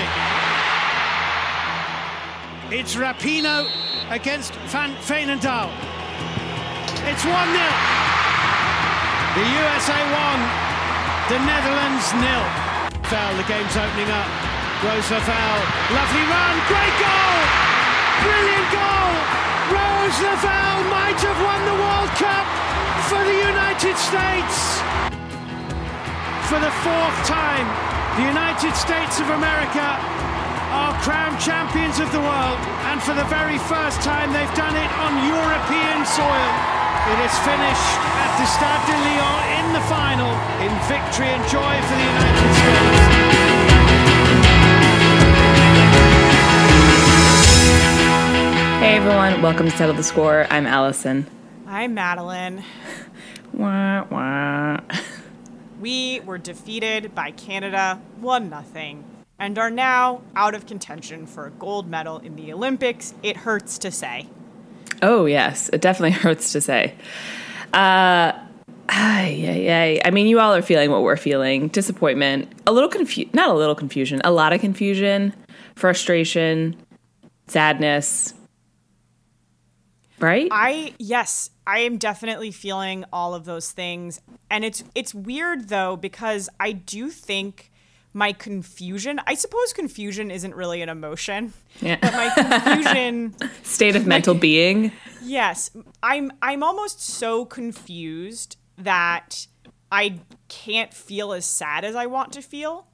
penalty. It's Rapinoe against Van Veenendaal. It's 1-0. The USA won, the Netherlands nil. The game's opening up. Rose Lavelle, lovely run, great goal! Brilliant goal! Rose Lavelle might have won the World Cup for the United States. For the fourth time, the United States of America are crowned champions of the world, and for the very first time they've done it on European soil. It is finished at the Stade de Lyon in the final, in victory and joy for the United States. Hey everyone, welcome to Settle the Score. I'm Allison. I'm Madeline. Wah, wah. We were defeated by Canada 1-0. And are now out of contention for a gold medal in the Olympics. It hurts to say. Oh, yes. It definitely hurts to say. I mean, you all are feeling what we're feeling. Disappointment. A little confusion. Not a little confusion. A lot of confusion. Frustration. Sadness. Right? I am definitely feeling all of those things. And it's weird, though, because I do think... my confusion, I suppose confusion isn't really an emotion, yeah. But my confusion... state of mental being. Yes. I'm almost so confused that I can't feel as sad as I want to feel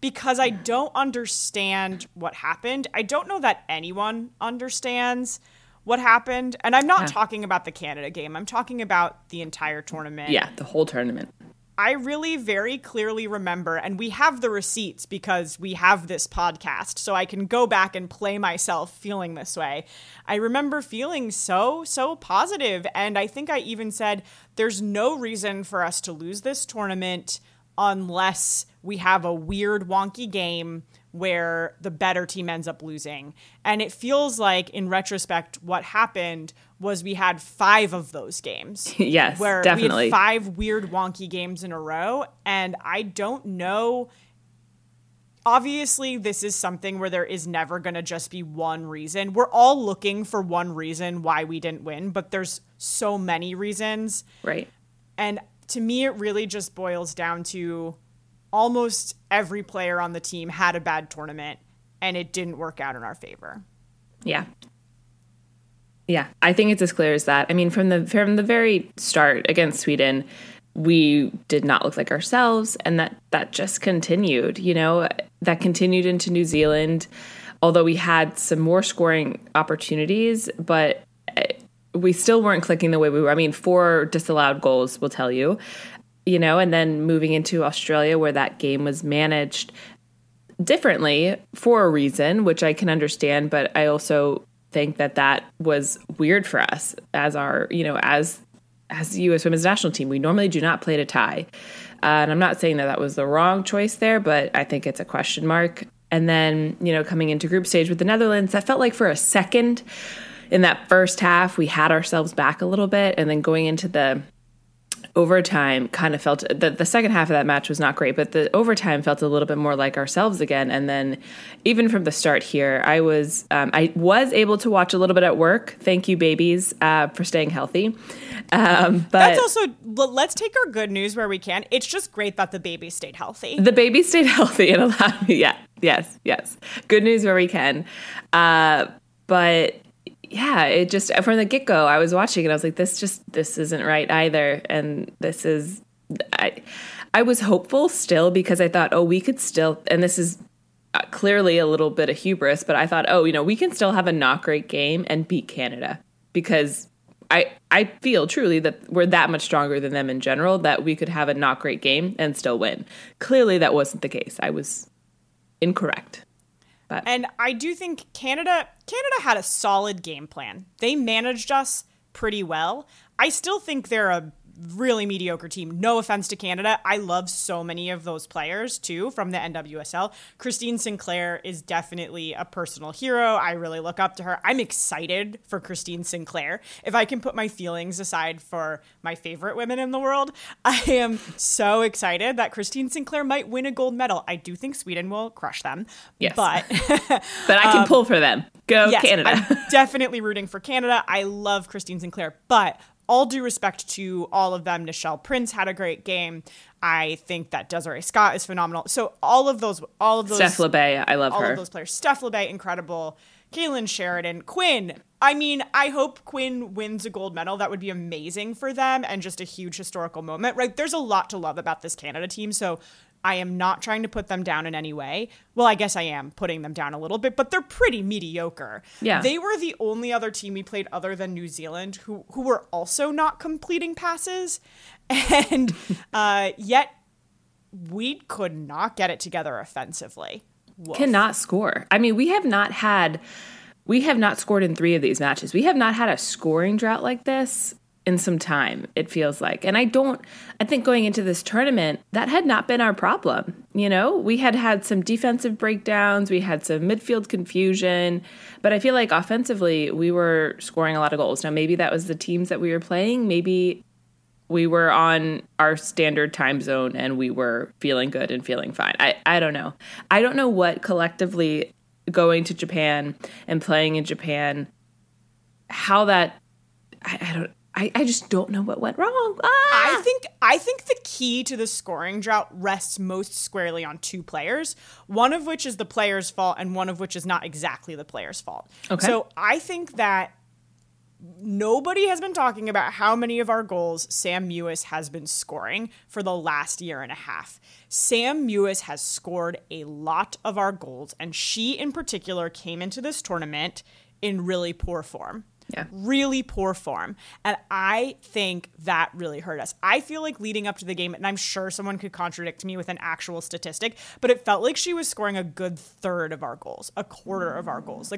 because I don't understand what happened. I don't know that anyone understands what happened. And I'm not talking about the Canada game. I'm talking about the entire tournament. Yeah, the whole tournament. I really very clearly remember, and we have the receipts because we have this podcast, so I can go back and play myself feeling this way. I remember feeling so positive, and I think I even said, there's no reason for us to lose this tournament unless we have a weird, wonky game where the better team ends up losing. And it feels like, in retrospect, what happened was we had 5 of those games. Yes, where definitely. We had 5 weird, wonky games in a row. And I don't know. Obviously, this is something where there is never going to just be one reason. We're all looking for one reason why we didn't win, but there's so many reasons. Right. And to me, it really just boils down to almost every player on the team had a bad tournament, and it didn't work out in our favor. Yeah. Yeah, I think it's as clear as that. I mean, from the very start against Sweden, we did not look like ourselves, and that just continued, you know? That continued into New Zealand, although we had some more scoring opportunities, but we still weren't clicking the way we were. I mean, 4 disallowed goals will tell you, you know, and then moving into Australia where that game was managed differently for a reason, which I can understand, but I also... think that was weird for us as our, you know, as the U.S. women's national team. We normally do not play to tie. And I'm not saying that was the wrong choice there, but I think it's a question mark. And then, you know, coming into group stage with the Netherlands, that felt like for a second in that first half, we had ourselves back a little bit. And then going into the overtime kind of felt the second half of that match was not great, but the overtime felt a little bit more like ourselves again. And then even from the start here, I was able to watch a little bit at work. Thank you, babies, for staying healthy. But that's also, let's take our good news where we can. It's just great that the baby stayed healthy. The baby stayed healthy and allowed me. Yeah. Yes. Good news where we can. But yeah, it just, from the get-go, I was watching and I was like, this isn't right either. And I was hopeful still because I thought, oh, we could still, and this is clearly a little bit of hubris, but I thought, oh, you know, we can still have a not great game and beat Canada because I feel truly that we're that much stronger than them in general, that we could have a not great game and still win. Clearly that wasn't the case. I was incorrect. But. And I do think Canada had a solid game plan. They managed us pretty well. I still think they're a really mediocre team. No offense to Canada. I love so many of those players, too, from the NWSL. Christine Sinclair is definitely a personal hero. I really look up to her. I'm excited for Christine Sinclair. If I can put my feelings aside for my favorite women in the world, I am so excited that Christine Sinclair might win a gold medal. I do think Sweden will crush them. Yes. But I can pull for them. Go yes, Canada. I'm definitely rooting for Canada. I love Christine Sinclair, but all due respect to all of them. Nichelle Prince had a great game. I think that Desiree Scott is phenomenal. So all of those, Steph Lebeau, I love all her. All of those players, Steph Lebeau, incredible. Kaylin Sheridan, Quinn. I mean, I hope Quinn wins a gold medal. That would be amazing for them and just a huge historical moment, right? There's a lot to love about this Canada team. So I am not trying to put them down in any way. Well, I guess I am putting them down a little bit, but they're pretty mediocre. Yeah. They were the only other team we played other than New Zealand who were also not completing passes. And yet we could not get it together offensively. Woof. Cannot score. I mean, we have not scored in three of these matches. We have not had a scoring drought like this in some time, it feels like. And I think going into this tournament, that had not been our problem. You know, we had some defensive breakdowns. We had some midfield confusion. But I feel like offensively, we were scoring a lot of goals. Now, maybe that was the teams that we were playing. Maybe we were on our standard time zone and we were feeling good and feeling fine. I don't know. I don't know what collectively going to Japan and playing in Japan, how that – I just don't know what went wrong. Ah! I think the key to the scoring drought rests most squarely on two players, one of which is the player's fault and one of which is not exactly the player's fault. Okay. So I think that nobody has been talking about how many of our goals Sam Mewis has been scoring for the last year and a half. Sam Mewis has scored a lot of our goals, and she in particular came into this tournament in really poor form. Yeah. Really poor form. And I think that really hurt us. I feel like leading up to the game, and I'm sure someone could contradict me with an actual statistic, but it felt like she was scoring a good third of our goals, a quarter of our goals.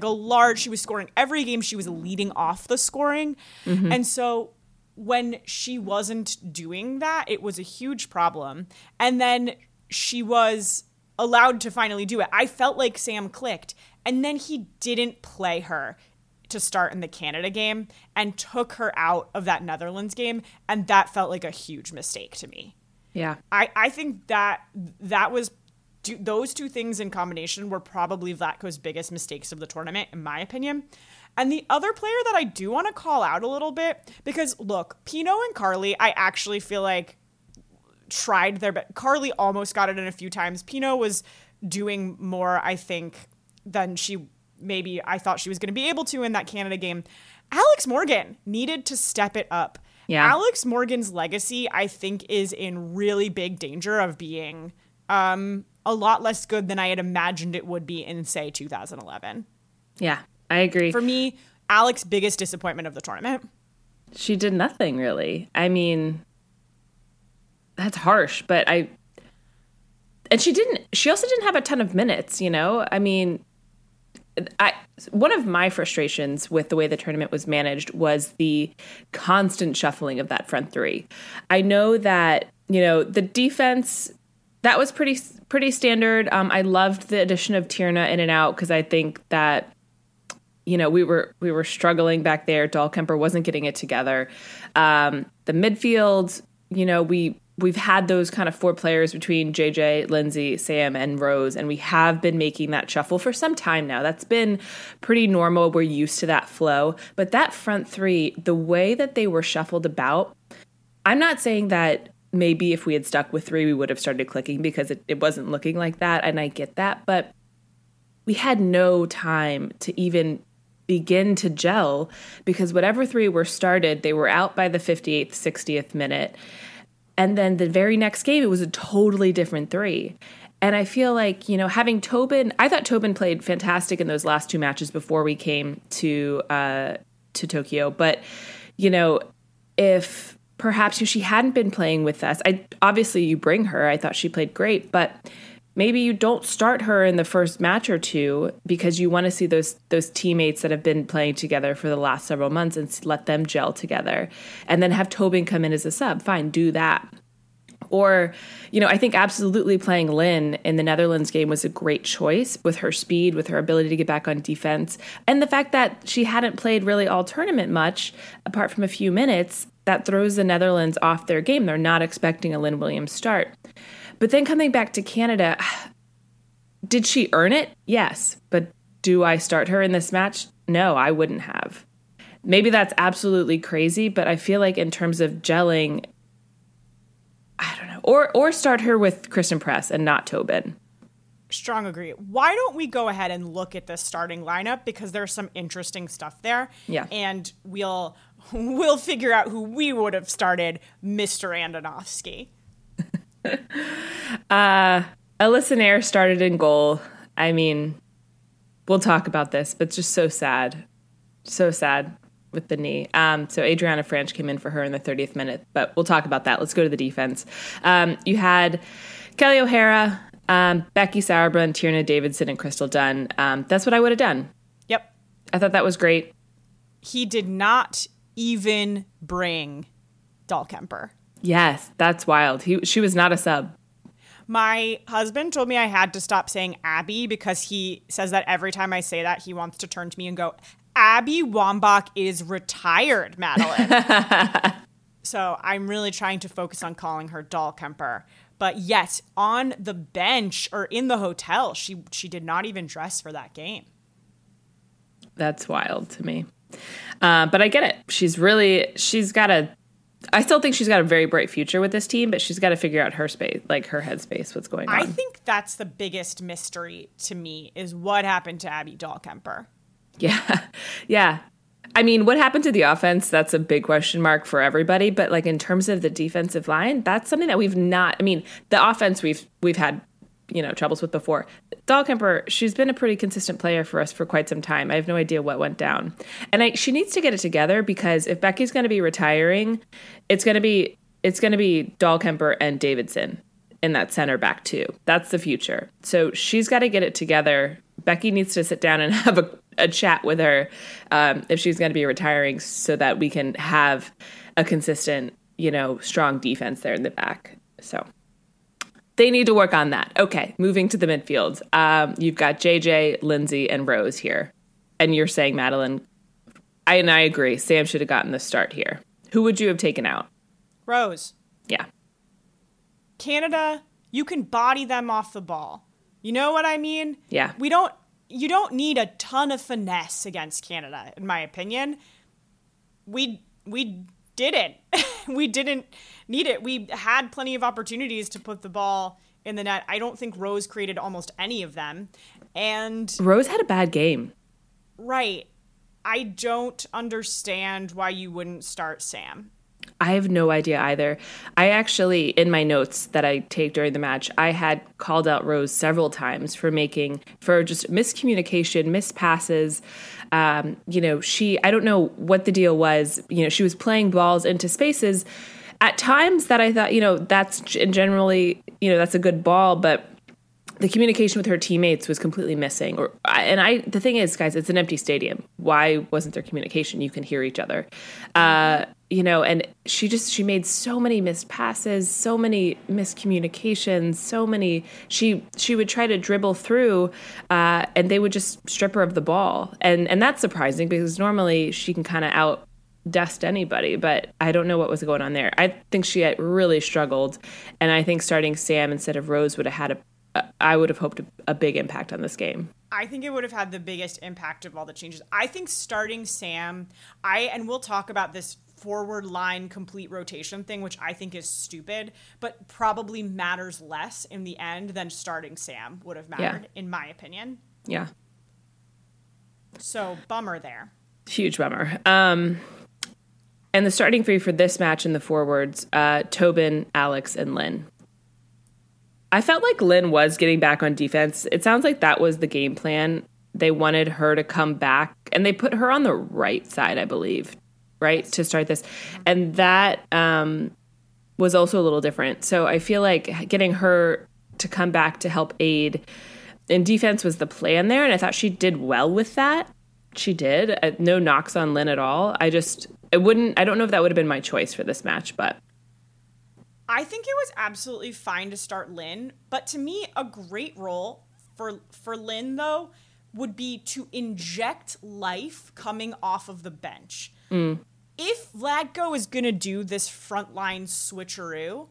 She was scoring every game. She was leading off the scoring. Mm-hmm. And so when she wasn't doing that, it was a huge problem. And then she was allowed to finally do it. I felt like Sam clicked, and then he didn't play her to start in the Canada game and took her out of that Netherlands game, and that felt like a huge mistake to me. Yeah. I think that was those two things in combination were probably Vlatko's biggest mistakes of the tournament, in my opinion. And the other player that I do want to call out a little bit, because look, Pino and Carly, I actually feel like tried their best. Carly almost got it in a few times. Pino was doing more, I think, than she maybe I thought she was going to be able to in that Canada game. Alex Morgan needed to step it up. Yeah. Alex Morgan's legacy, I think, is in really big danger of being a lot less good than I had imagined it would be in, say, 2011. Yeah, I agree. For me, Alex's biggest disappointment of the tournament. She did nothing, really. I mean, that's harsh, but and she also didn't have a ton of minutes, you know? I mean, one of my frustrations with the way the tournament was managed was the constant shuffling of that front three. I know that, you know, the defense, that was pretty standard. I loved the addition of Tierna in and out because I think that, you know, we were struggling back there. Dahlkemper wasn't getting it together. The midfield, you know, We've had those kind of four players between JJ, Lindsay, Sam, and Rose, and we have been making that shuffle for some time now. That's been pretty normal. We're used to that flow. But that front three, the way that they were shuffled about, I'm not saying that maybe if we had stuck with three, we would have started clicking because it wasn't looking like that, and I get that. But we had no time to even begin to gel because whatever three were started, they were out by the 58th, 60th minute. And then the very next game, it was a totally different three. And I feel like, you know, having Tobin, I thought Tobin played fantastic in those last two matches before we came to Tokyo. But, you know, if perhaps she hadn't been playing with us, obviously you bring her. I thought she played great. But maybe you don't start her in the first match or two because you want to see those teammates that have been playing together for the last several months and let them gel together, and then have Tobin come in as a sub. Fine, do that. Or, you know, I think absolutely playing Lynn in the Netherlands game was a great choice with her speed, with her ability to get back on defense. And the fact that she hadn't played really all tournament much, apart from a few minutes, that throws the Netherlands off their game. They're not expecting a Lynn Williams start. But then coming back to Canada, did she earn it? Yes. But do I start her in this match? No, I wouldn't have. Maybe that's absolutely crazy, but I feel like in terms of gelling, I don't know. Or start her with Christen Press and not Tobin. Strong agree. Why don't we go ahead and look at this starting lineup, because there's some interesting stuff there. Yeah. And we'll figure out who we would have started Mr. Andonovsky. Alyssa Naeher started in goal. I mean, we'll talk about this, but it's just so sad. So sad. With the knee. So Adrianna Franch came in for her in the 30th minute, but we'll talk about that. Let's go to the defense. You had Kelly O'Hara, Becky Sauerbrunn, Tierna Davidson, and Crystal Dunn. That's what I would have done. Yep. I thought that was great. He did not even bring Dahlkemper. Yes, that's wild. She was not a sub. My husband told me I had to stop saying Abby because he says that every time I say that, he wants to turn to me and go, Abby Wambach is retired, Madeline. So I'm really trying to focus on calling her Dahlkemper. But yes, on the bench or in the hotel, she did not even dress for that game. That's wild to me. But I get it. I still think she's got a very bright future with this team, but she's got to figure out her space, like her headspace, what's going on. I think that's the biggest mystery to me is what happened to Abby Dahlkemper. Yeah. Yeah. I mean, what happened to the offense? That's a big question mark for everybody. But like in terms of the defensive line, that's something that the offense we've had, troubles with before. Dahlkemper, she's been a pretty consistent player for us for quite some time. I have no idea what went down. And she needs to get it together, because if Becky's going to be retiring, it's going to be Dahlkemper and Davidson in that center back too. That's the future. So she's got to get it together. Becky needs to sit down and have a chat with her if she's going to be retiring, so that we can have a consistent, strong defense there in the back. So they need to work on that. Okay, moving to the midfield. You've got JJ, Lindsay, and Rose here. And you're saying, Madeline, I agree, Sam should have gotten the start here. Who would you have taken out? Rose. Yeah. Canada, you can body them off the ball. You know what I mean? Yeah. You don't need a ton of finesse against Canada, in my opinion. We didn't. We didn't need it. We had plenty of opportunities to put the ball in the net. I don't think Rose created almost any of them. And Rose had a bad game. Right. I don't understand why you wouldn't start Sam. I have no idea either. I actually, in my notes that I take during the match, I had called out Rose several times for just miscommunication, mispasses. I don't know what the deal was. She was playing balls into spaces at times that I thought, that's generally, that's a good ball, but the communication with her teammates was completely missing. The thing is, guys, it's an empty stadium. Why wasn't there communication? You can hear each other. And she made so many missed passes, so many miscommunications, she would try to dribble through, and they would just strip her of the ball. And that's surprising, because normally she can kind of out dust anybody, but I don't know what was going on there. I think she had really struggled. And I think starting Sam instead of Rose would have had I would have hoped a big impact on this game. I think it would have had the biggest impact of all the changes. I think starting Sam, and we'll talk about this forward line complete rotation thing, which I think is stupid, but probably matters less in the end than starting Sam would have mattered, in my opinion. Yeah. So, bummer there. Huge bummer. And the starting three for this match in the forwards, Tobin, Alex, and Lynn. I felt like Lynn was getting back on defense. It sounds like that was the game plan. They wanted her to come back, and they put her on the right side, I believe, right, to start this. And that was also a little different. So I feel like getting her to come back to help aid in defense was the plan there, and I thought she did well with that. She did. No knocks on Lynn at all. I don't know if that would have been my choice for this match, but I think it was absolutely fine to start Lynn, but to me, a great role for Lynn, though, would be to inject life coming off of the bench. Mm. If Vlatko is going to do this frontline switcheroo,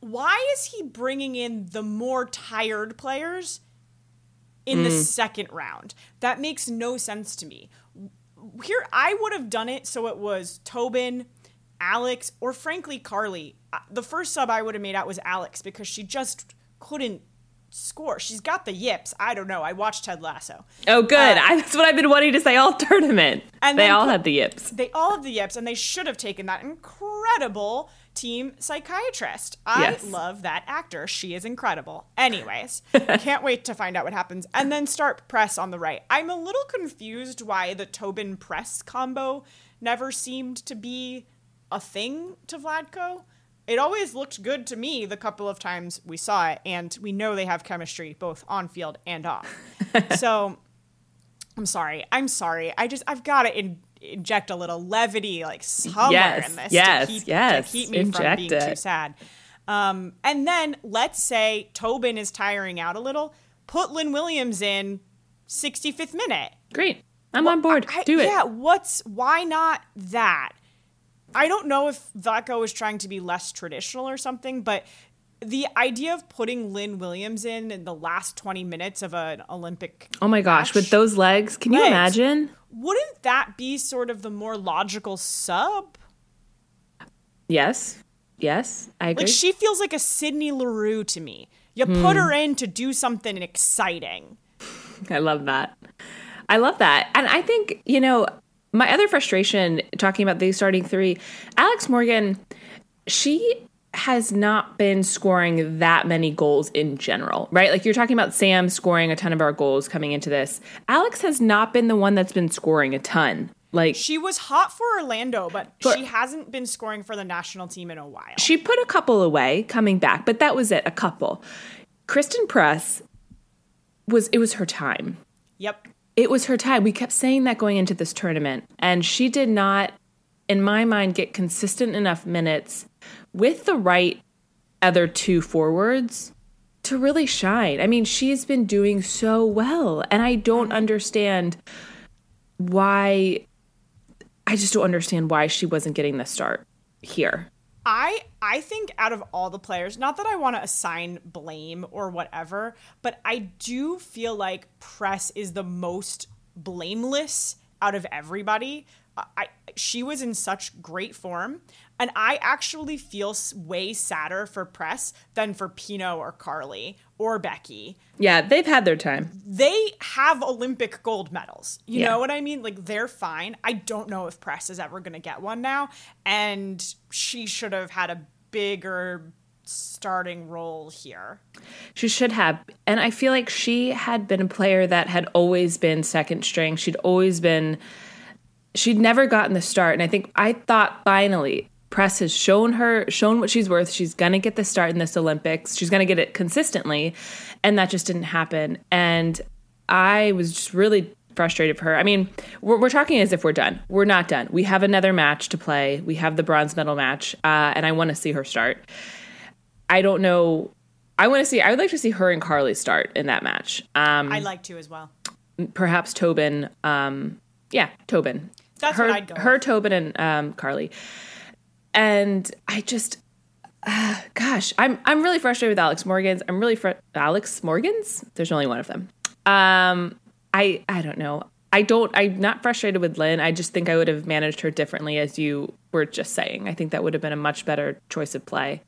why is he bringing in the more tired players in the second round? That makes no sense to me. Here, I would have done it so it was Tobin, Alex, or frankly, Carly. The first sub I would have made out was Alex because she just couldn't score. She's got the yips. I don't know. I watched Ted Lasso. Oh, good. That's what I've been wanting to say all tournament. And they all had the yips. They all have the yips, and they should have taken that incredible team psychiatrist. I love that actor. She is incredible. Anyways, can't wait to find out what happens. And then start press on the right. I'm a little confused why the Tobin press combo never seemed to be a thing to Vlatko. It always looked good to me the couple of times we saw it, and we know they have chemistry both on field and off. So I'm sorry. I've got to inject a little levity like somewhere in this to keep me from being too sad. And then let's say Tobin is tiring out a little. Put Lynn Williams in 65th minute. Great. I'm on board. Do it. Yeah, why not that? I don't know if Vlatko is trying to be less traditional or something, but the idea of putting Lynn Williams in the last 20 minutes of an Olympic match, with those legs, can you imagine? Wouldn't that be sort of the more logical sub? Yes, I agree. Like, she feels like a Sydney LaRue to me. You put her in to do something exciting. I love that. And I think, my other frustration, talking about the starting three, Alex Morgan, she has not been scoring that many goals in general, right? Like, you're talking about Sam scoring a ton of our goals coming into this. Alex has not been the one that's been scoring a ton. Like, she was hot for Orlando, but she hasn't been scoring for the national team in a while. She put a couple away coming back, but that was it, a couple. Christen Press, it was her time. Yep. It was her time. We kept saying that going into this tournament, and she did not, in my mind, get consistent enough minutes with the right other two forwards to really shine. I mean, she's been doing so well, and I just don't understand why she wasn't getting the start here. I think out of all the players, not that I want to assign blame or whatever, but I do feel like Press is the most blameless out of everybody. She was in such great form, and I actually feel way sadder for Press than for Pino or Carly or Becky. Yeah, they've had their time. They have Olympic gold medals. You know what I mean? Like, they're fine. I don't know if Press is ever going to get one now, and she should have had a bigger starting role here. She should have. And I feel like she had been a player that had always been second string. She'd never gotten the start, and I thought finally Press has shown what she's worth. She's going to get the start in this Olympics. She's going to get it consistently, and that just didn't happen. And I was just really frustrated for her. I mean, we're talking as if we're done. We're not done. We have another match to play. We have the bronze medal match, and I want to see her start. I don't know. I would like to see her and Carly start in that match. I'd like to as well. Perhaps Tobin. Tobin. That's what I'd go with. Her, Tobin, and Carly. And I just, I'm really frustrated with Alex Morgan's. Alex Morgan's? There's only one of them. I don't know. I'm not frustrated with Lynn. I just think I would have managed her differently, as you were just saying. I think that would have been a much better choice of play.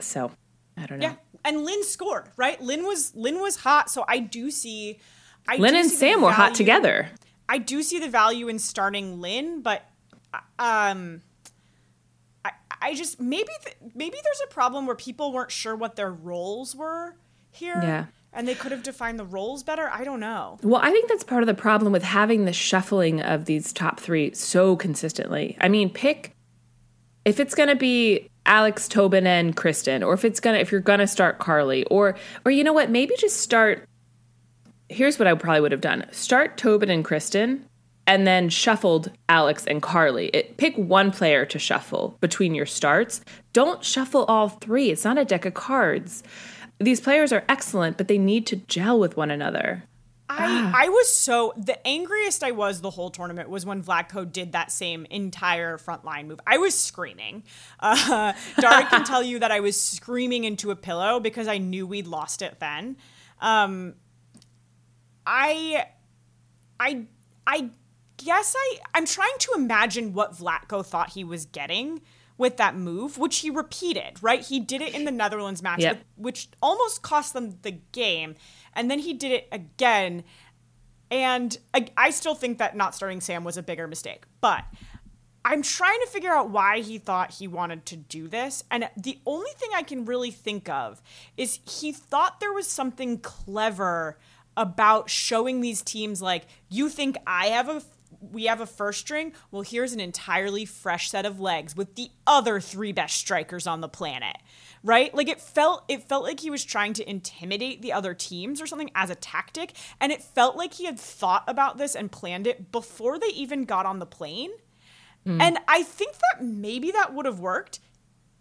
So, I don't know. Yeah, and Lynn scored, right? Lynn was hot, so I do see... Lynn and Sam were hot together. I do see the value in starting Lynn, but I just maybe there's a problem where people weren't sure what their roles were here, and they could have defined the roles better. I don't know. Well, I think that's part of the problem with having the shuffling of these top three so consistently. I mean, pick if it's going to be Alex, Tobin, and Kristen, or if you're gonna start Carly, or you know what, maybe just start. Here's what I probably would have done: start Tobin and Kristen, and then shuffled Alex and Carly. Pick one player to shuffle between your starts. Don't shuffle all three. It's not a deck of cards. These players are excellent, but they need to gel with one another. I was the angriest I was the whole tournament was when Vlatko did that same entire frontline move. I was screaming. Dara can tell you that I was screaming into a pillow because I knew we'd lost it then. I guess I'm trying to imagine what Vlatko thought he was getting with that move, which he repeated, right? He did it in the Netherlands match, yep, which almost cost them the game. And then he did it again. And I still think that not starting Sam was a bigger mistake. But I'm trying to figure out why he thought he wanted to do this. And the only thing I can really think of is he thought there was something clever about showing these teams, like, you think we have a first string? Well, here's an entirely fresh set of legs with the other three best strikers on the planet. Right? Like, it felt like he was trying to intimidate the other teams or something as a tactic. And it felt like he had thought about this and planned it before they even got on the plane. Mm. And I think that maybe that would have worked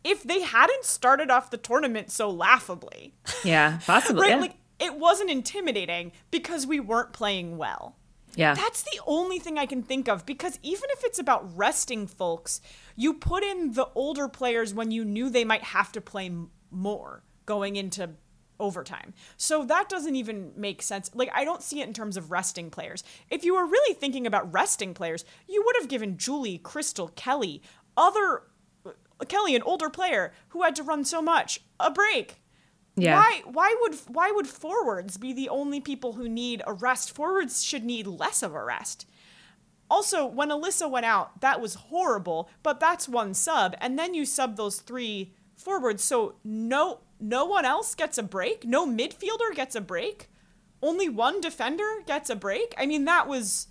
if they hadn't started off the tournament so laughably. Yeah, possibly. Right? Yeah. Like, it wasn't intimidating because we weren't playing well. Yeah. That's the only thing I can think of, because even if it's about resting folks, you put in the older players when you knew they might have to play more going into overtime. So that doesn't even make sense. Like, I don't see it in terms of resting players. If you were really thinking about resting players, you would have given Julie, Crystal, Kelly, an older player who had to run so much, a break. Yeah. Why would forwards be the only people who need a rest? Forwards should need less of a rest. Also, when Alyssa went out, that was horrible, but that's one sub, and then you sub those three forwards, so no one else gets a break? No midfielder gets a break? Only one defender gets a break? I mean, that was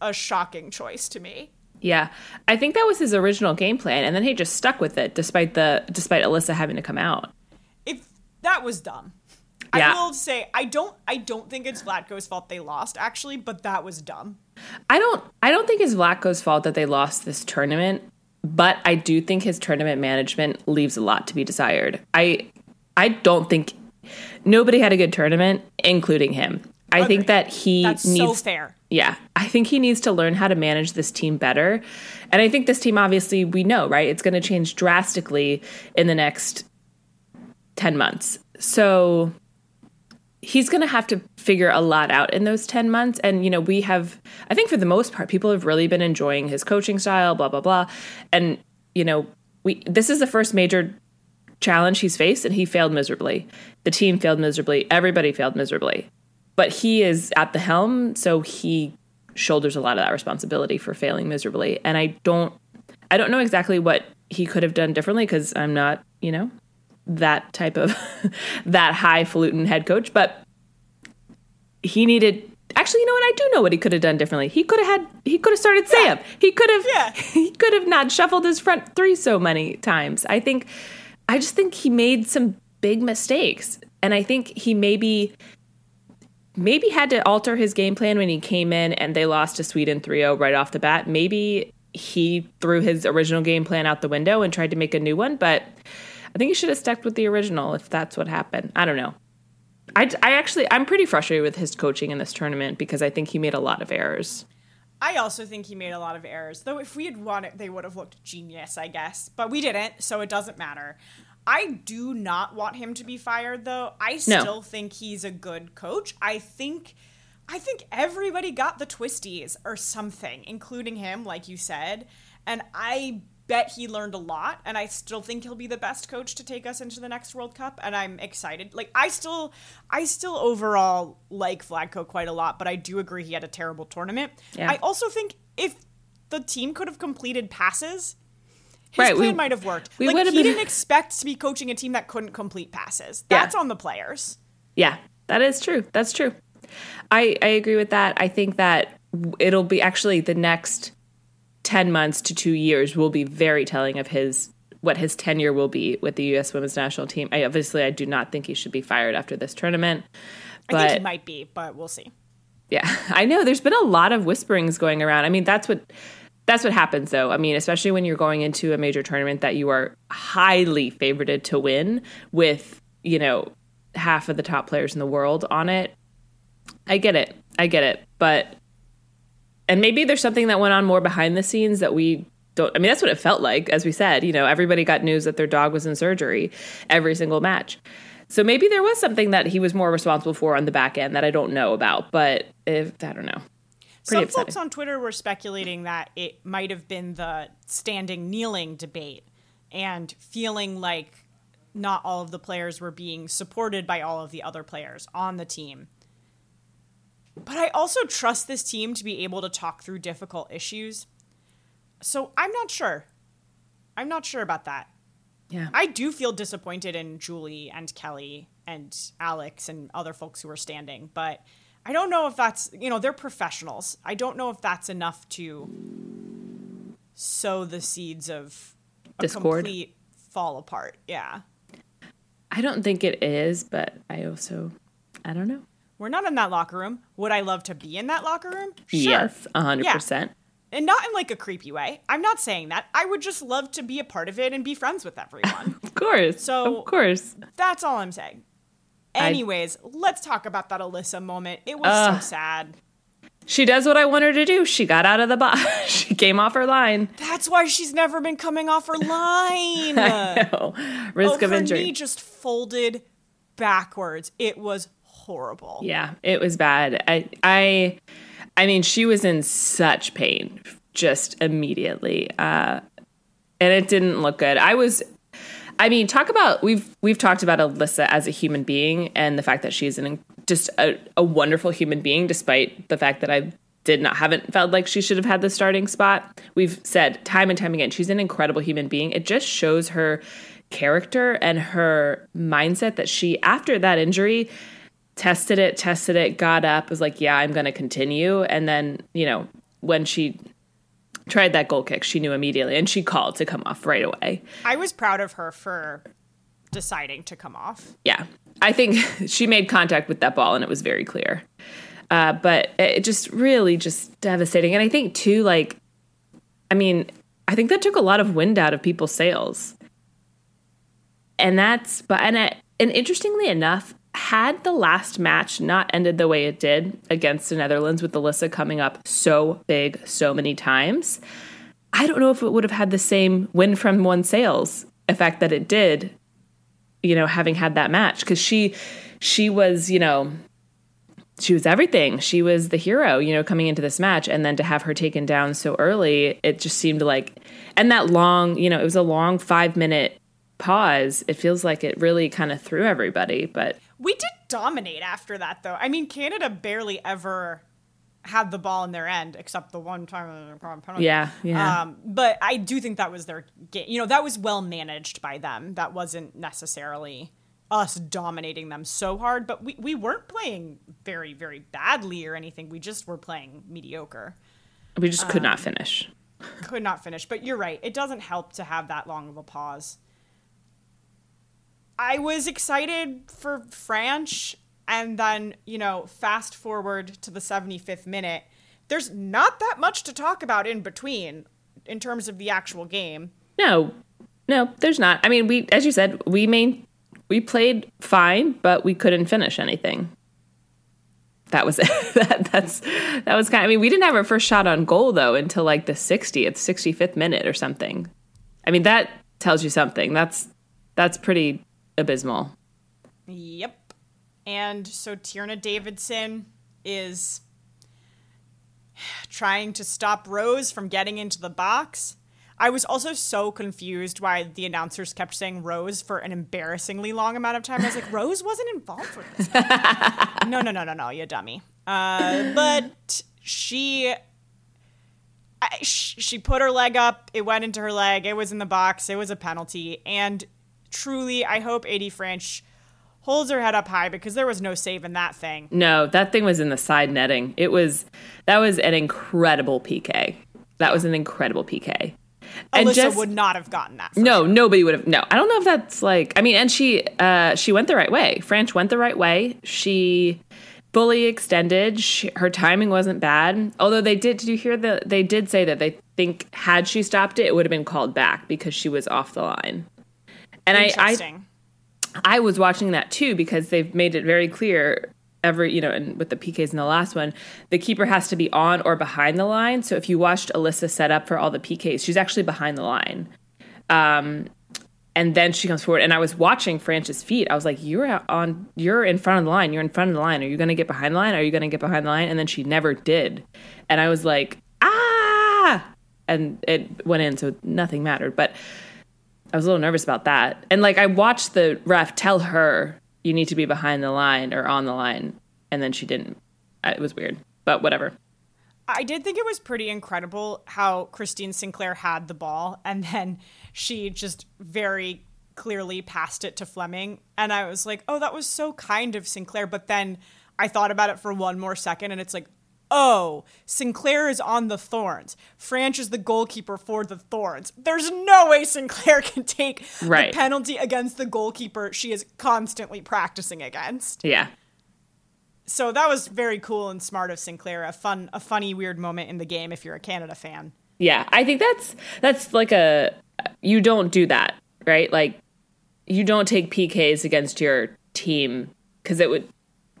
a shocking choice to me. Yeah. I think that was his original game plan, and then he just stuck with it despite Alyssa having to come out. That was dumb. Yeah. I will say I don't think it's Vlatko's fault they lost, actually, but that was dumb. I don't think it's Vlatko's fault that they lost this tournament, but I do think his tournament management leaves a lot to be desired. I don't think nobody had a good tournament, including him. I think that that's so fair. Yeah. I think he needs to learn how to manage this team better. And I think this team, obviously, we know, right? It's going to change drastically in the next 10 months. So he's going to have to figure a lot out in those 10 months. And, you know, I think for the most part, people have really been enjoying his coaching style, blah, blah, blah. And, you know, this is the first major challenge he's faced, and he failed miserably. The team failed miserably. Everybody failed miserably. But he is at the helm, so he shoulders a lot of that responsibility for failing miserably. And I don't know exactly what he could have done differently, because I'm not, you know, that type of that highfalutin head coach, but he needed. Actually, you know what? I do know what he could have done differently. He could have started Sam. Yeah. He could have not shuffled his front three so many times. I just think he made some big mistakes, and I think he maybe had to alter his game plan when he came in and they lost to Sweden 3-0 right off the bat. Maybe he threw his original game plan out the window and tried to make a new one, but I think you should have stuck with the original if that's what happened. I don't know. I'm pretty frustrated with his coaching in this tournament, because I think he made a lot of errors. I also think he made a lot of errors, though if we had won it, they would have looked genius, I guess. But we didn't, so it doesn't matter. I do not want him to be fired, though. I still think he's a good coach. I think everybody got the twisties or something, including him, like you said. And I bet he learned a lot, and I still think he'll be the best coach to take us into the next World Cup, and I'm excited. Like, I still overall like Vlatko quite a lot, but I do agree he had a terrible tournament. Yeah. I also think if the team could have completed passes, his plan might have worked. He didn't expect to be coaching a team that couldn't complete passes. That's on the players. Yeah, that is true. That's true. I agree with that. I think that it'll be actually the next 10 months to 2 years will be very telling of his what his tenure will be with the U.S. women's national team. I do not think he should be fired after this tournament. But I think he might be, but we'll see. Yeah, I know. There's been a lot of whisperings going around. I mean, that's what happens, though. I mean, especially when you're going into a major tournament that you are highly favorited to win with, you know, half of the top players in the world on it. I get it. But, and maybe there's something that went on more behind the scenes that we don't, I mean, that's what it felt like. As we said, you know, everybody got news that their dog was in surgery every single match. So maybe there was something that he was more responsible for on the back end that I don't know about, but I don't know. Some folks on Twitter were speculating that it might have been the standing kneeling debate and feeling like not all of the players were being supported by all of the other players on the team. But I also trust this team to be able to talk through difficult issues. So I'm not sure. I'm not sure about that. Yeah. I do feel disappointed in Julie and Kelly and Alex and other folks who are standing, but I don't know if that's, you know, they're professionals. I don't know if that's enough to sow the seeds of a discord, complete fall apart. Yeah. I don't think it is, but I don't know. We're not in that locker room. Would I love to be in that locker room? Sure. Yes, 100%. Yeah. And not in like a creepy way. I'm not saying that. I would just love to be a part of it and be friends with everyone. Of course. That's all I'm saying. Anyways, let's talk about that Alyssa moment. It was so sad. She does what I want her to do. She got out of the box. She came off her line. That's why she's never been coming off her line. I know. Risk of injury. Her knee just folded backwards. It was horrible. Yeah, it was bad. I mean, she was in such pain just immediately. And it didn't look good. Talk about, we've talked about Alyssa as a human being and the fact that she's just a wonderful human being, despite the fact that I haven't felt like she should have had the starting spot. We've said time and time again, she's an incredible human being. It just shows her character and her mindset that she, after that injury, tested it, got up, was like, yeah, I'm going to continue. And then, you know, when she tried that goal kick, she knew immediately, and she called to come off right away. I was proud of her for deciding to come off. Yeah. I think she made contact with that ball, and it was very clear. But it just really just devastating. And I think, too, like, I mean, I think that took a lot of wind out of people's sails. And that's, but, and interestingly enough, had the last match not ended the way it did against the Netherlands, with Alyssa coming up so big so many times, I don't know if it would have had the same win from one sales effect that it did, you know, having had that match, because she was, you know, she was everything. She was the hero, you know, coming into this match, and then to have her taken down so early, it just seemed like, and that long, you know, it was a long 5-minute pause. It feels like it really kind of threw everybody, but we did dominate after that, though. I mean, Canada barely ever had the ball in their end, except the one time. Yeah. But I do think that was their game. You know, that was well managed by them. That wasn't necessarily us dominating them so hard, but we weren't playing very, very badly or anything. We just were playing mediocre. We just could not finish. But you're right. It doesn't help to have that long of a pause. I was excited for Franch, and then, you know, fast forward to the 75th minute. There's not that much to talk about in between in terms of the actual game. No, there's not. I mean, we, as you said, we played fine, but we couldn't finish anything. That was it. I mean, we didn't have our first shot on goal, though, until like the 65th minute or something. I mean, that tells you something. That's pretty abysmal. Yep. And so Tierna Davidson is trying to stop Rose from getting into the box. I was also so confused why the announcers kept saying Rose for an embarrassingly long amount of time. I was like, Rose wasn't involved with this. No, you dummy. But she put her leg up. It went into her leg. It was in the box. It was a penalty. And truly, I hope Adrianna Franch holds her head up high, because there was no save in that thing. No, that thing was in the side netting. That was an incredible PK. And Alyssa would not have gotten that. No, nobody would have. No, I don't know if that's like, I mean, and she went the right way. Franch went the right way. She fully extended. Her timing wasn't bad. Although they did say that they think had she stopped it, it would have been called back because she was off the line. And I was watching that too, because they've made it very clear and with the PKs in the last one, the keeper has to be on or behind the line. So if you watched Alyssa set up for all the PKs, she's actually behind the line. And then she comes forward, and I was watching Franch's feet. I was like, you're in front of the line. You're in front of the line. Are you going to get behind the line? Are you going to get behind the line? And then she never did. And I was like, ah! And it went in, so nothing mattered. But I was a little nervous about that. And, like, I watched the ref tell her, you need to be behind the line or on the line. And then she didn't. It was weird, but whatever. I did think it was pretty incredible how Christine Sinclair had the ball, and then she just very clearly passed it to Fleming. And I was like, oh, that was so kind of Sinclair. But then I thought about it for one more second, and it's like, oh, Sinclair is on the Thorns. Franch is the goalkeeper for the Thorns. There's no way Sinclair can take the penalty against the goalkeeper she is constantly practicing against. Yeah. So that was very cool and smart of Sinclair. A funny, weird moment in the game if you're a Canada fan. Yeah, I think that's like you don't do that, right? Like, you don't take PKs against your team because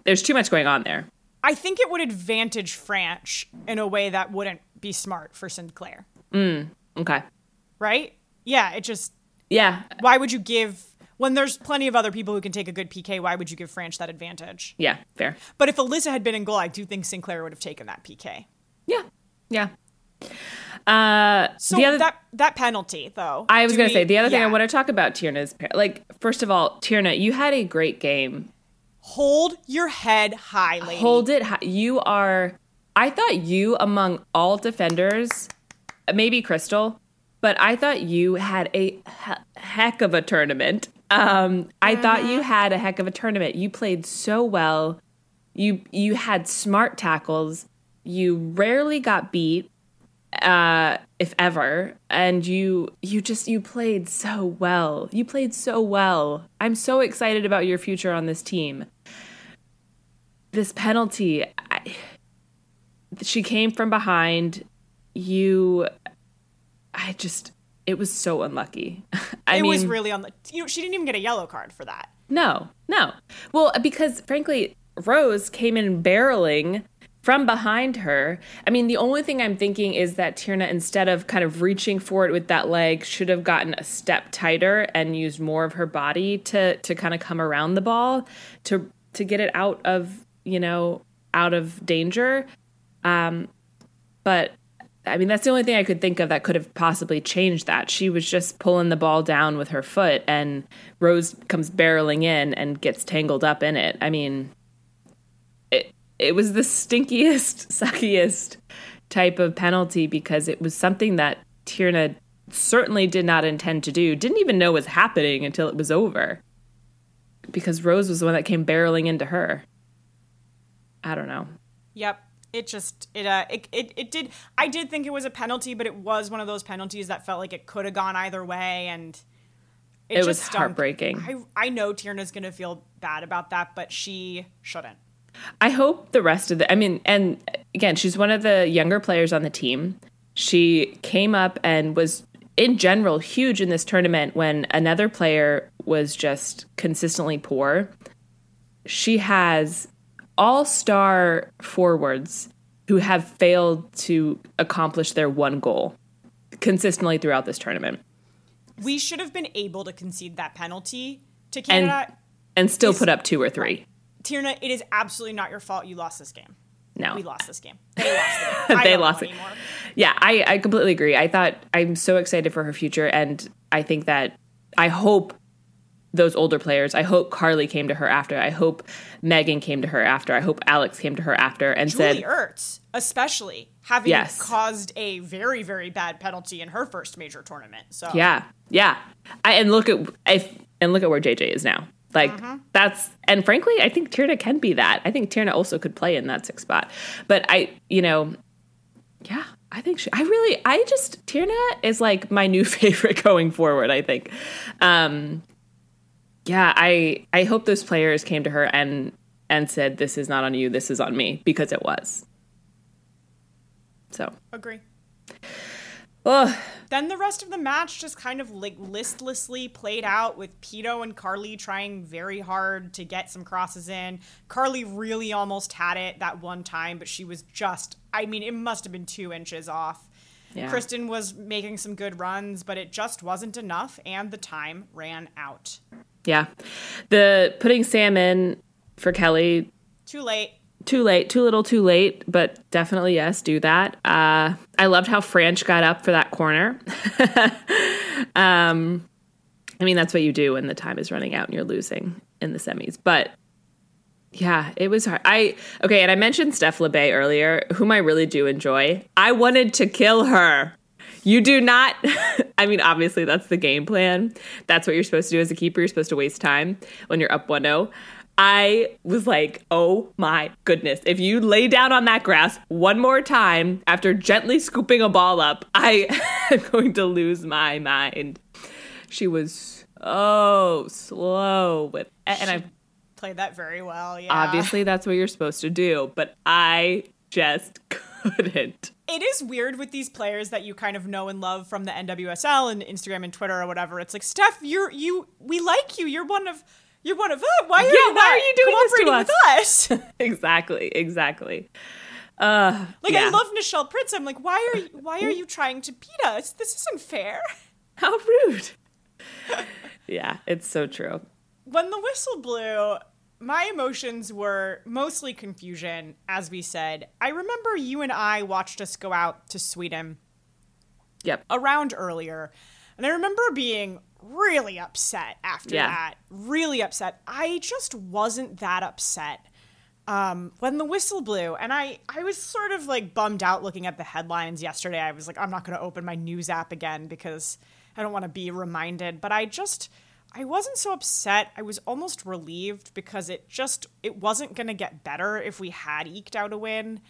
there's too much going on there. I think it would advantage Franch in a way that wouldn't be smart for Sinclair. Okay. Right? Yeah, it just... Yeah. Why would you give... When there's plenty of other people who can take a good PK, why would you give Franch that advantage? Yeah, fair. But if Alyssa had been in goal, I do think Sinclair would have taken that PK. Yeah. Yeah. So that penalty, though... I was going to say, the other thing I want to talk about, Tierna, is... Like, first of all, Tierna, you had a great game. Hold your head high, lady. Hold it high. You are, I thought you, among all defenders, maybe Crystal, but I thought you had a heck of a tournament. I thought you had a heck of a tournament. You played so well. You had smart tackles. You rarely got beat, if ever. And you played so well. You played so well. I'm so excited about your future on this team. This penalty, she came from behind. It was so unlucky. I mean, was really unlucky. She didn't even get a yellow card for that. No. Well, because frankly, Rose came in barreling from behind her. I mean, the only thing I'm thinking is that Tierna, instead of kind of reaching for it with that leg, should have gotten a step tighter and used more of her body to kind of come around the ball to get it out of danger. But I mean, that's the only thing I could think of that could have possibly changed that. She was just pulling the ball down with her foot, and Rose comes barreling in and gets tangled up in it. I mean, it was the stinkiest, suckiest type of penalty because it was something that Tierna certainly did not intend to do, didn't even know was happening until it was over because Rose was the one that came barreling into her. I don't know. Yep. It did. I did think it was a penalty, but it was one of those penalties that felt like it could have gone either way. And it was stunk. Heartbreaking. I know Tierna's going to feel bad about that, but she shouldn't. I hope the rest of the... I mean, and again, she's one of the younger players on the team. She came up and was, in general, huge in this tournament when another player was just consistently poor. She has all-star forwards who have failed to accomplish their one goal consistently throughout this tournament. We should have been able to concede that penalty to Canada. And still put up two or three. Tierna, it is absolutely not your fault you lost this game. No. We lost this game. They lost it. They lost it. Anymore. Yeah, I completely agree. I'm so excited for her future, and I think that I hope those older players, I hope Carly came to her after. I hope Megan came to her after. I hope Alex came to her after and said... Julie Ertz, especially, having caused a very, very bad penalty in her first major tournament. So Yeah. Look at where JJ is now. Like, that's, and frankly, I think Tierna can be that. I think Tierna also could play in that 6 spot. But I, I think she, Tierna is like my new favorite going forward, I think. I hope those players came to her and said, this is not on you, this is on me, because it was. So. Agree. Ugh. Then the rest of the match just kind of like listlessly played out with Pito and Carly trying very hard to get some crosses in. Carly really almost had it that one time, but she was just, I mean, it must have been 2 inches off. Yeah. Kristen was making some good runs, but it just wasn't enough, and the time ran out. Yeah. The putting Sam in for Kelly. Too late. Too little, too late. But definitely, yes, do that. I loved how Franch got up for that corner. I mean, that's what you do when the time is running out and you're losing in the semis. But, yeah, it was hard. And I mentioned Steph Lebeau earlier, whom I really do enjoy. I wanted to kill her. You do not. I mean, obviously, that's the game plan. That's what you're supposed to do as a keeper. You're supposed to waste time when you're up 1-0. I was like, oh my goodness. If you lay down on that grass one more time after gently scooping a ball up, I am going to lose my mind. She was so slow with it. And I played that very well, yeah. Obviously, that's what you're supposed to do, but I just couldn't. It is weird with these players that you kind of know and love from the NWSL and Instagram and Twitter or whatever. It's like, Steph, we like you. You're one of us. Why are you doing this to us? Exactly. I love Nichelle Prince. I'm like, why are you trying to beat us? This isn't fair. How rude. Yeah, it's so true. When the whistle blew, my emotions were mostly confusion, as we said. I remember you and I watched us go out to Sweden. Yep. Around earlier. And I remember being really upset after that. Really upset. I just wasn't that upset when the whistle blew. And I was sort of like bummed out looking at the headlines yesterday. I was like, I'm not going to open my news app again because I don't want to be reminded. But I wasn't so upset. I was almost relieved because it wasn't going to get better if we had eked out a win.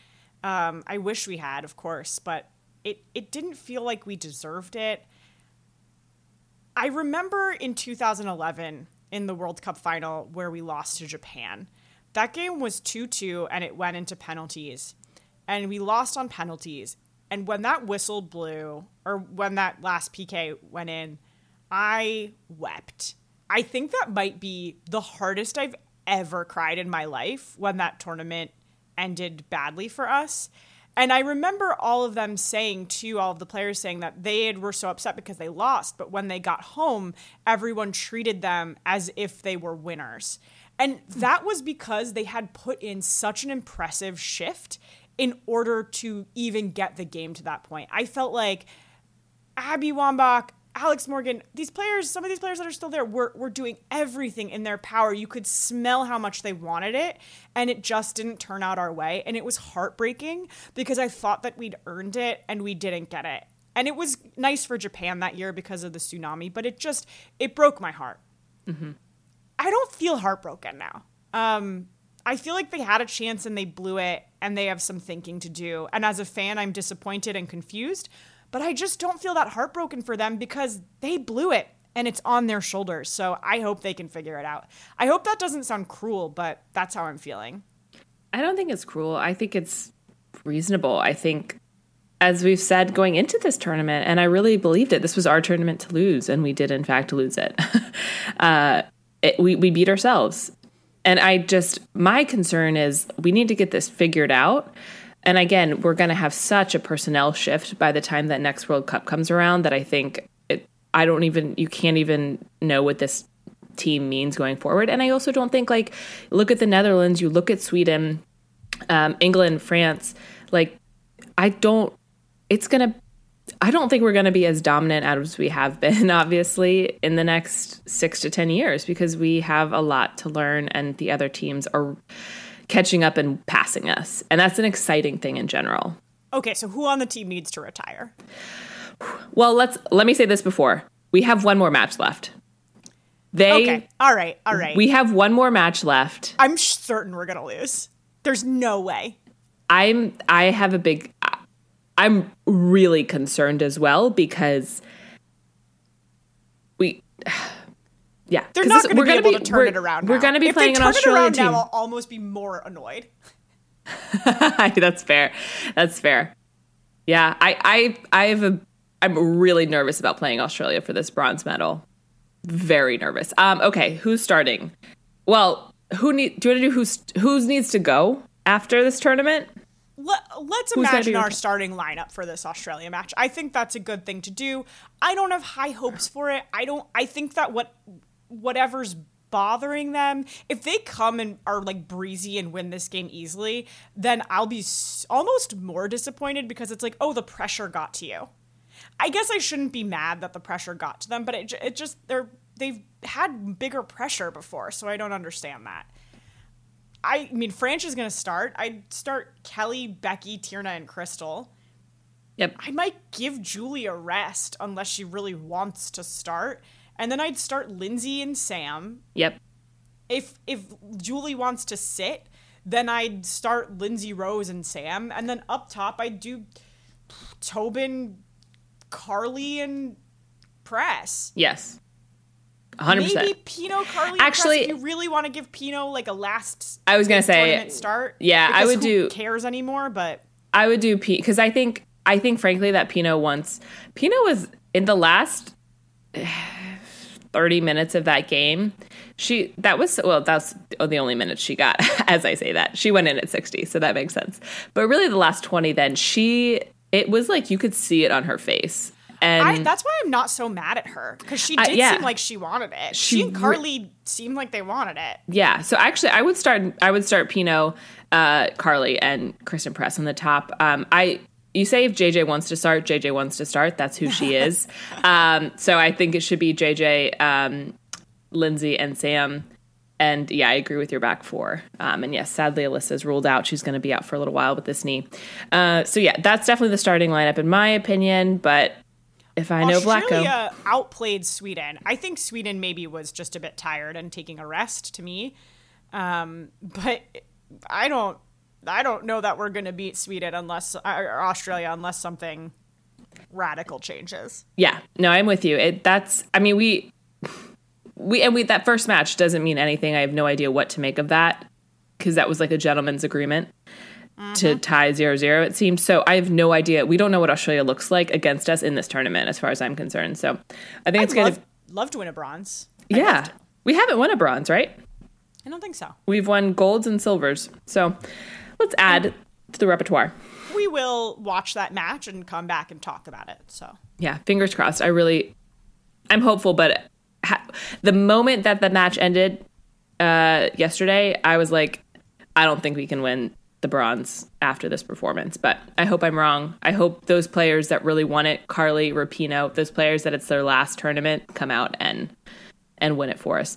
I wish we had, of course, but it didn't feel like we deserved it. I remember in 2011 in the World Cup final where we lost to Japan. That game was 2-2 and it went into penalties and we lost on penalties. And when that whistle blew or when that last PK went in, I wept. I think that might be the hardest I've ever cried in my life when that tournament ended badly for us. And I remember all of the players saying that they were so upset because they lost, but when they got home, everyone treated them as if they were winners. And that was because they had put in such an impressive shift in order to even get the game to that point. I felt like Abby Wambach, Alex Morgan, these players, some of these players that are still there were doing everything in their power. You could smell how much they wanted it, and it just didn't turn out our way. And it was heartbreaking because I thought that we'd earned it and we didn't get it. And it was nice for Japan that year because of the tsunami, but it broke my heart. Mm-hmm. I don't feel heartbroken now. I feel like they had a chance and they blew it and they have some thinking to do. And as a fan, I'm disappointed and confused. But I just don't feel that heartbroken for them because they blew it and it's on their shoulders. So I hope they can figure it out. I hope that doesn't sound cruel, but that's how I'm feeling. I don't think it's cruel. I think it's reasonable. I think, as we've said, going into this tournament, and I really believed it, this was our tournament to lose. And we did, in fact, lose it. We beat ourselves. And my concern is we need to get this figured out. And again, we're going to have such a personnel shift by the time that next World Cup comes around that I think you can't even know what this team means going forward. And I also don't think, like, look at the Netherlands, you look at Sweden, England, France, like, I don't think we're going to be as dominant as we have been, obviously, in the next 6 to 10 years because we have a lot to learn and the other teams are catching up and passing us. And that's an exciting thing in general. Okay, so who on the team needs to retire? Well, let me say this before. We have one more match left. Okay, all right. We have one more match left. I'm certain we're going to lose. There's no way. I have a big... I'm really concerned as well because they're not going to be able to turn it around. We're going to be playing an Australian team. If they turn it around now, I'll almost be more annoyed. That's fair. Yeah, I'm really nervous about playing Australia for this bronze medal. Very nervous. Okay, who's starting? Well, who needs to go after this tournament? Let's imagine our starting lineup for this Australia match. I think that's a good thing to do. I don't have high hopes for it. I think that whatever's bothering them, if they come and are like breezy and win this game easily, then I'll be almost more disappointed because it's like, oh, the pressure got to you. I guess I shouldn't be mad that the pressure got to them, but it just they've had bigger pressure before, so I don't understand that. I mean, Franch is going to start. I'd start Kelly, Becky, Tierna, and Crystal. Yep. I might give Julie a rest unless she really wants to start. And then I'd start Lindsay and Sam. Yep. If Julie wants to sit, then I'd start Lindsay, Rose, and Sam. And then up top, I'd do Tobin, Carly, and Press. Yes. 100%. Maybe Pino, Carly, actually, Press, if you really want to give Pino like a last I was gonna say tournament start. Yeah, I would do. Cares anymore, but I would do Pino because I think frankly that Pino was in the last 30 minutes of that game. That's the only minute she got. As I say that, she went in at 60, so that makes sense. But really, the last 20, then it was like you could see it on her face. And that's why I'm not so mad at her, because she did seem like she wanted it. She and Carly seemed like they wanted it. Yeah. So actually, I would start Pino, Carly, and Christen Press on the top. You say if JJ wants to start. That's who she is. So I think it should be JJ, Lindsay, and Sam. And yeah, I agree with your back four. And yes, sadly, Alyssa's ruled out. She's going to be out for a little while with this knee. So yeah, that's definitely the starting lineup in my opinion. But if I know Vlatko. Australia outplayed Sweden. I think Sweden maybe was just a bit tired and taking a rest to me. But I don't know that we're going to beat Sweden or Australia unless something radical changes. Yeah. No, I'm with you. That first match doesn't mean anything. I have no idea what to make of that because that was like a gentleman's agreement. Mm-hmm. To tie 0-0, it seems. So I have no idea. We don't know what Australia looks like against us in this tournament, as far as I'm concerned. So I think I'd love to win a bronze. Yeah. We haven't won a bronze, right? I don't think so. We've won golds and silvers. So let's add to the repertoire. We will watch that match and come back and talk about it. So yeah, fingers crossed. I'm hopeful, but the moment that the match ended yesterday, I was like, I don't think we can win the bronze after this performance, but I hope I'm wrong. I hope those players that really want it, Carly, Rapinoe, those players that it's their last tournament, come out and win it for us.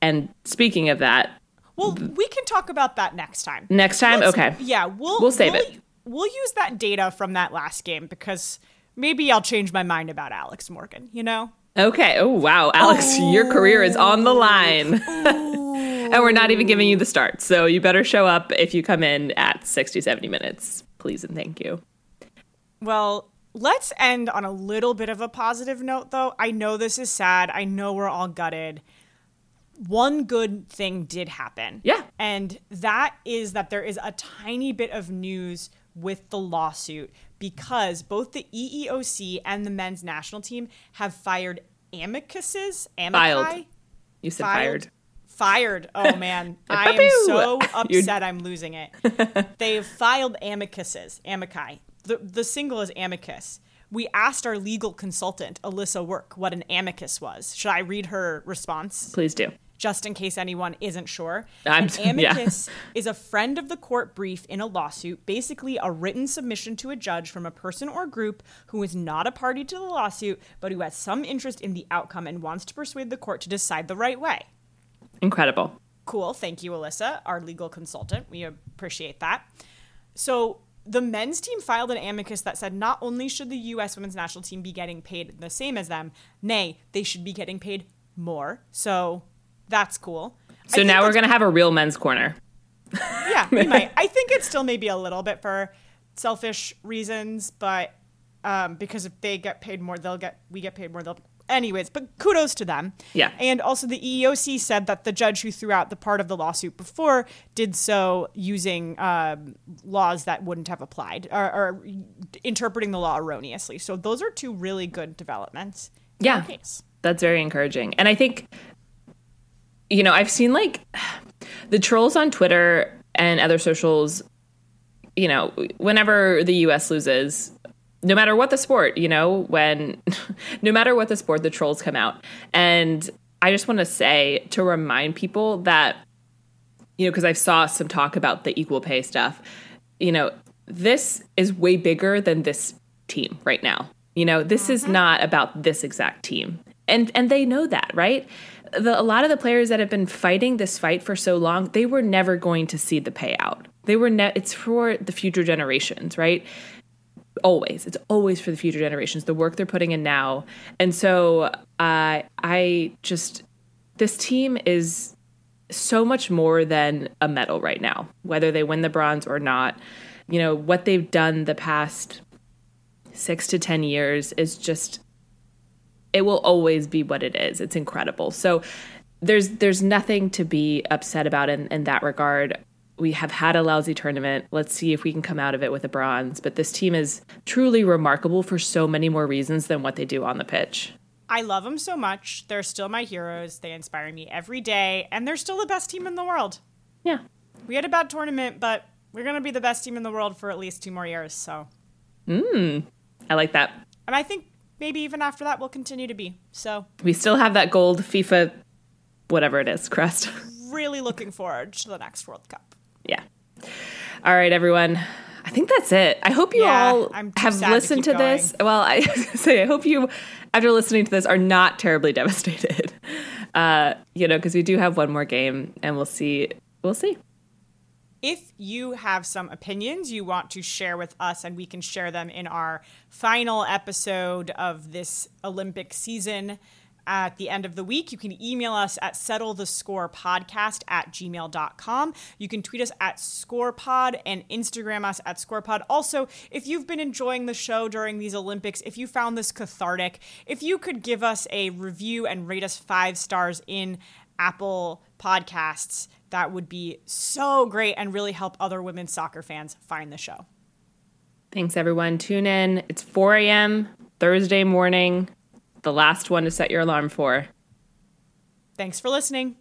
And speaking of that, well, we can talk about that next time. Next time, okay. Yeah, we'll save it. We'll use that data from that last game because maybe I'll change my mind about Alex Morgan. You know? Okay. Oh wow, Alex, your career is on the line. And we're not even giving you the start. So you better show up if you come in at 60-70 minutes. Please and thank you. Well, let's end on a little bit of a positive note, though. I know this is sad. I know we're all gutted. One good thing did happen. Yeah. And that is that there is a tiny bit of news with the lawsuit because both the EEOC and the men's national team have fired amicuses. Filed. You said fired. Fired. Oh, man. I am so upset I'm losing it. They've filed amici. The single is amicus. We asked our legal consultant, Alyssa Work, what an amicus was. Should I read her response? Please do. Just in case anyone isn't sure. An amicus is a friend of the court brief in a lawsuit, basically a written submission to a judge from a person or group who is not a party to the lawsuit, but who has some interest in the outcome and wants to persuade the court to decide the right way. Incredible. Cool. Thank you, Alyssa, our legal consultant. We appreciate that. So the men's team filed an amicus that said not only should the U.S. women's national team be getting paid the same as them, nay, they should be getting paid more. So that's cool. So now we're going to have a real men's corner. Yeah, we might. I think it's still maybe a little bit for selfish reasons, but because if they get paid more, we get paid more. Anyways, but kudos to them. Yeah. And also the EEOC said that the judge who threw out the part of the lawsuit before did so using laws that wouldn't have applied or interpreting the law erroneously. So those are two really good developments. Yeah. In our case. That's very encouraging. And I think, you know, I've seen like the trolls on Twitter and other socials, you know, whenever the U.S. loses, no matter what the sport, you know, no matter what the sport, the trolls come out. And I just want to say, to remind people that, you know, because I saw some talk about the equal pay stuff, you know, this is way bigger than this team right now. You know, this is not about this exact team. And they know that, right? A lot of the players that have been fighting this fight for so long, they were never going to see the payout. It's for the future generations, right? It's always for the future generations, the work they're putting in now. And so this team is so much more than a medal right now, whether they win the bronze or not. You know, what they've done the past 6 to 10 years is just, it will always be what it is. It's incredible. So there's nothing to be upset about in that regard. We have had a lousy tournament. Let's see if we can come out of it with a bronze. But this team is truly remarkable for so many more reasons than what they do on the pitch. I love them so much. They're still my heroes. They inspire me every day. And they're still the best team in the world. Yeah. We had a bad tournament, but we're going to be the best team in the world for at least 2 more years. So. I like that. And I think maybe even after that, we'll continue to be. So. We still have that gold FIFA, whatever it is, crest. Really looking forward to the next World Cup. Yeah. All right, everyone. I think that's it. I hope you all have listened to this. Well, I say I hope you, after listening to this, are not terribly devastated. You know, because we do have one more game, and we'll see. We'll see. If you have some opinions you want to share with us, and we can share them in our final episode of this Olympic season at the end of the week, you can email us at settlethescorepodcast@gmail.com. You can tweet us at scorepod and Instagram us at scorepod. Also, if you've been enjoying the show during these Olympics, if you found this cathartic, if you could give us a review and rate us 5 stars in Apple Podcasts, that would be so great and really help other women's soccer fans find the show. Thanks, everyone. Tune in. It's 4 a.m. Thursday morning. The last one to set your alarm for. Thanks for listening.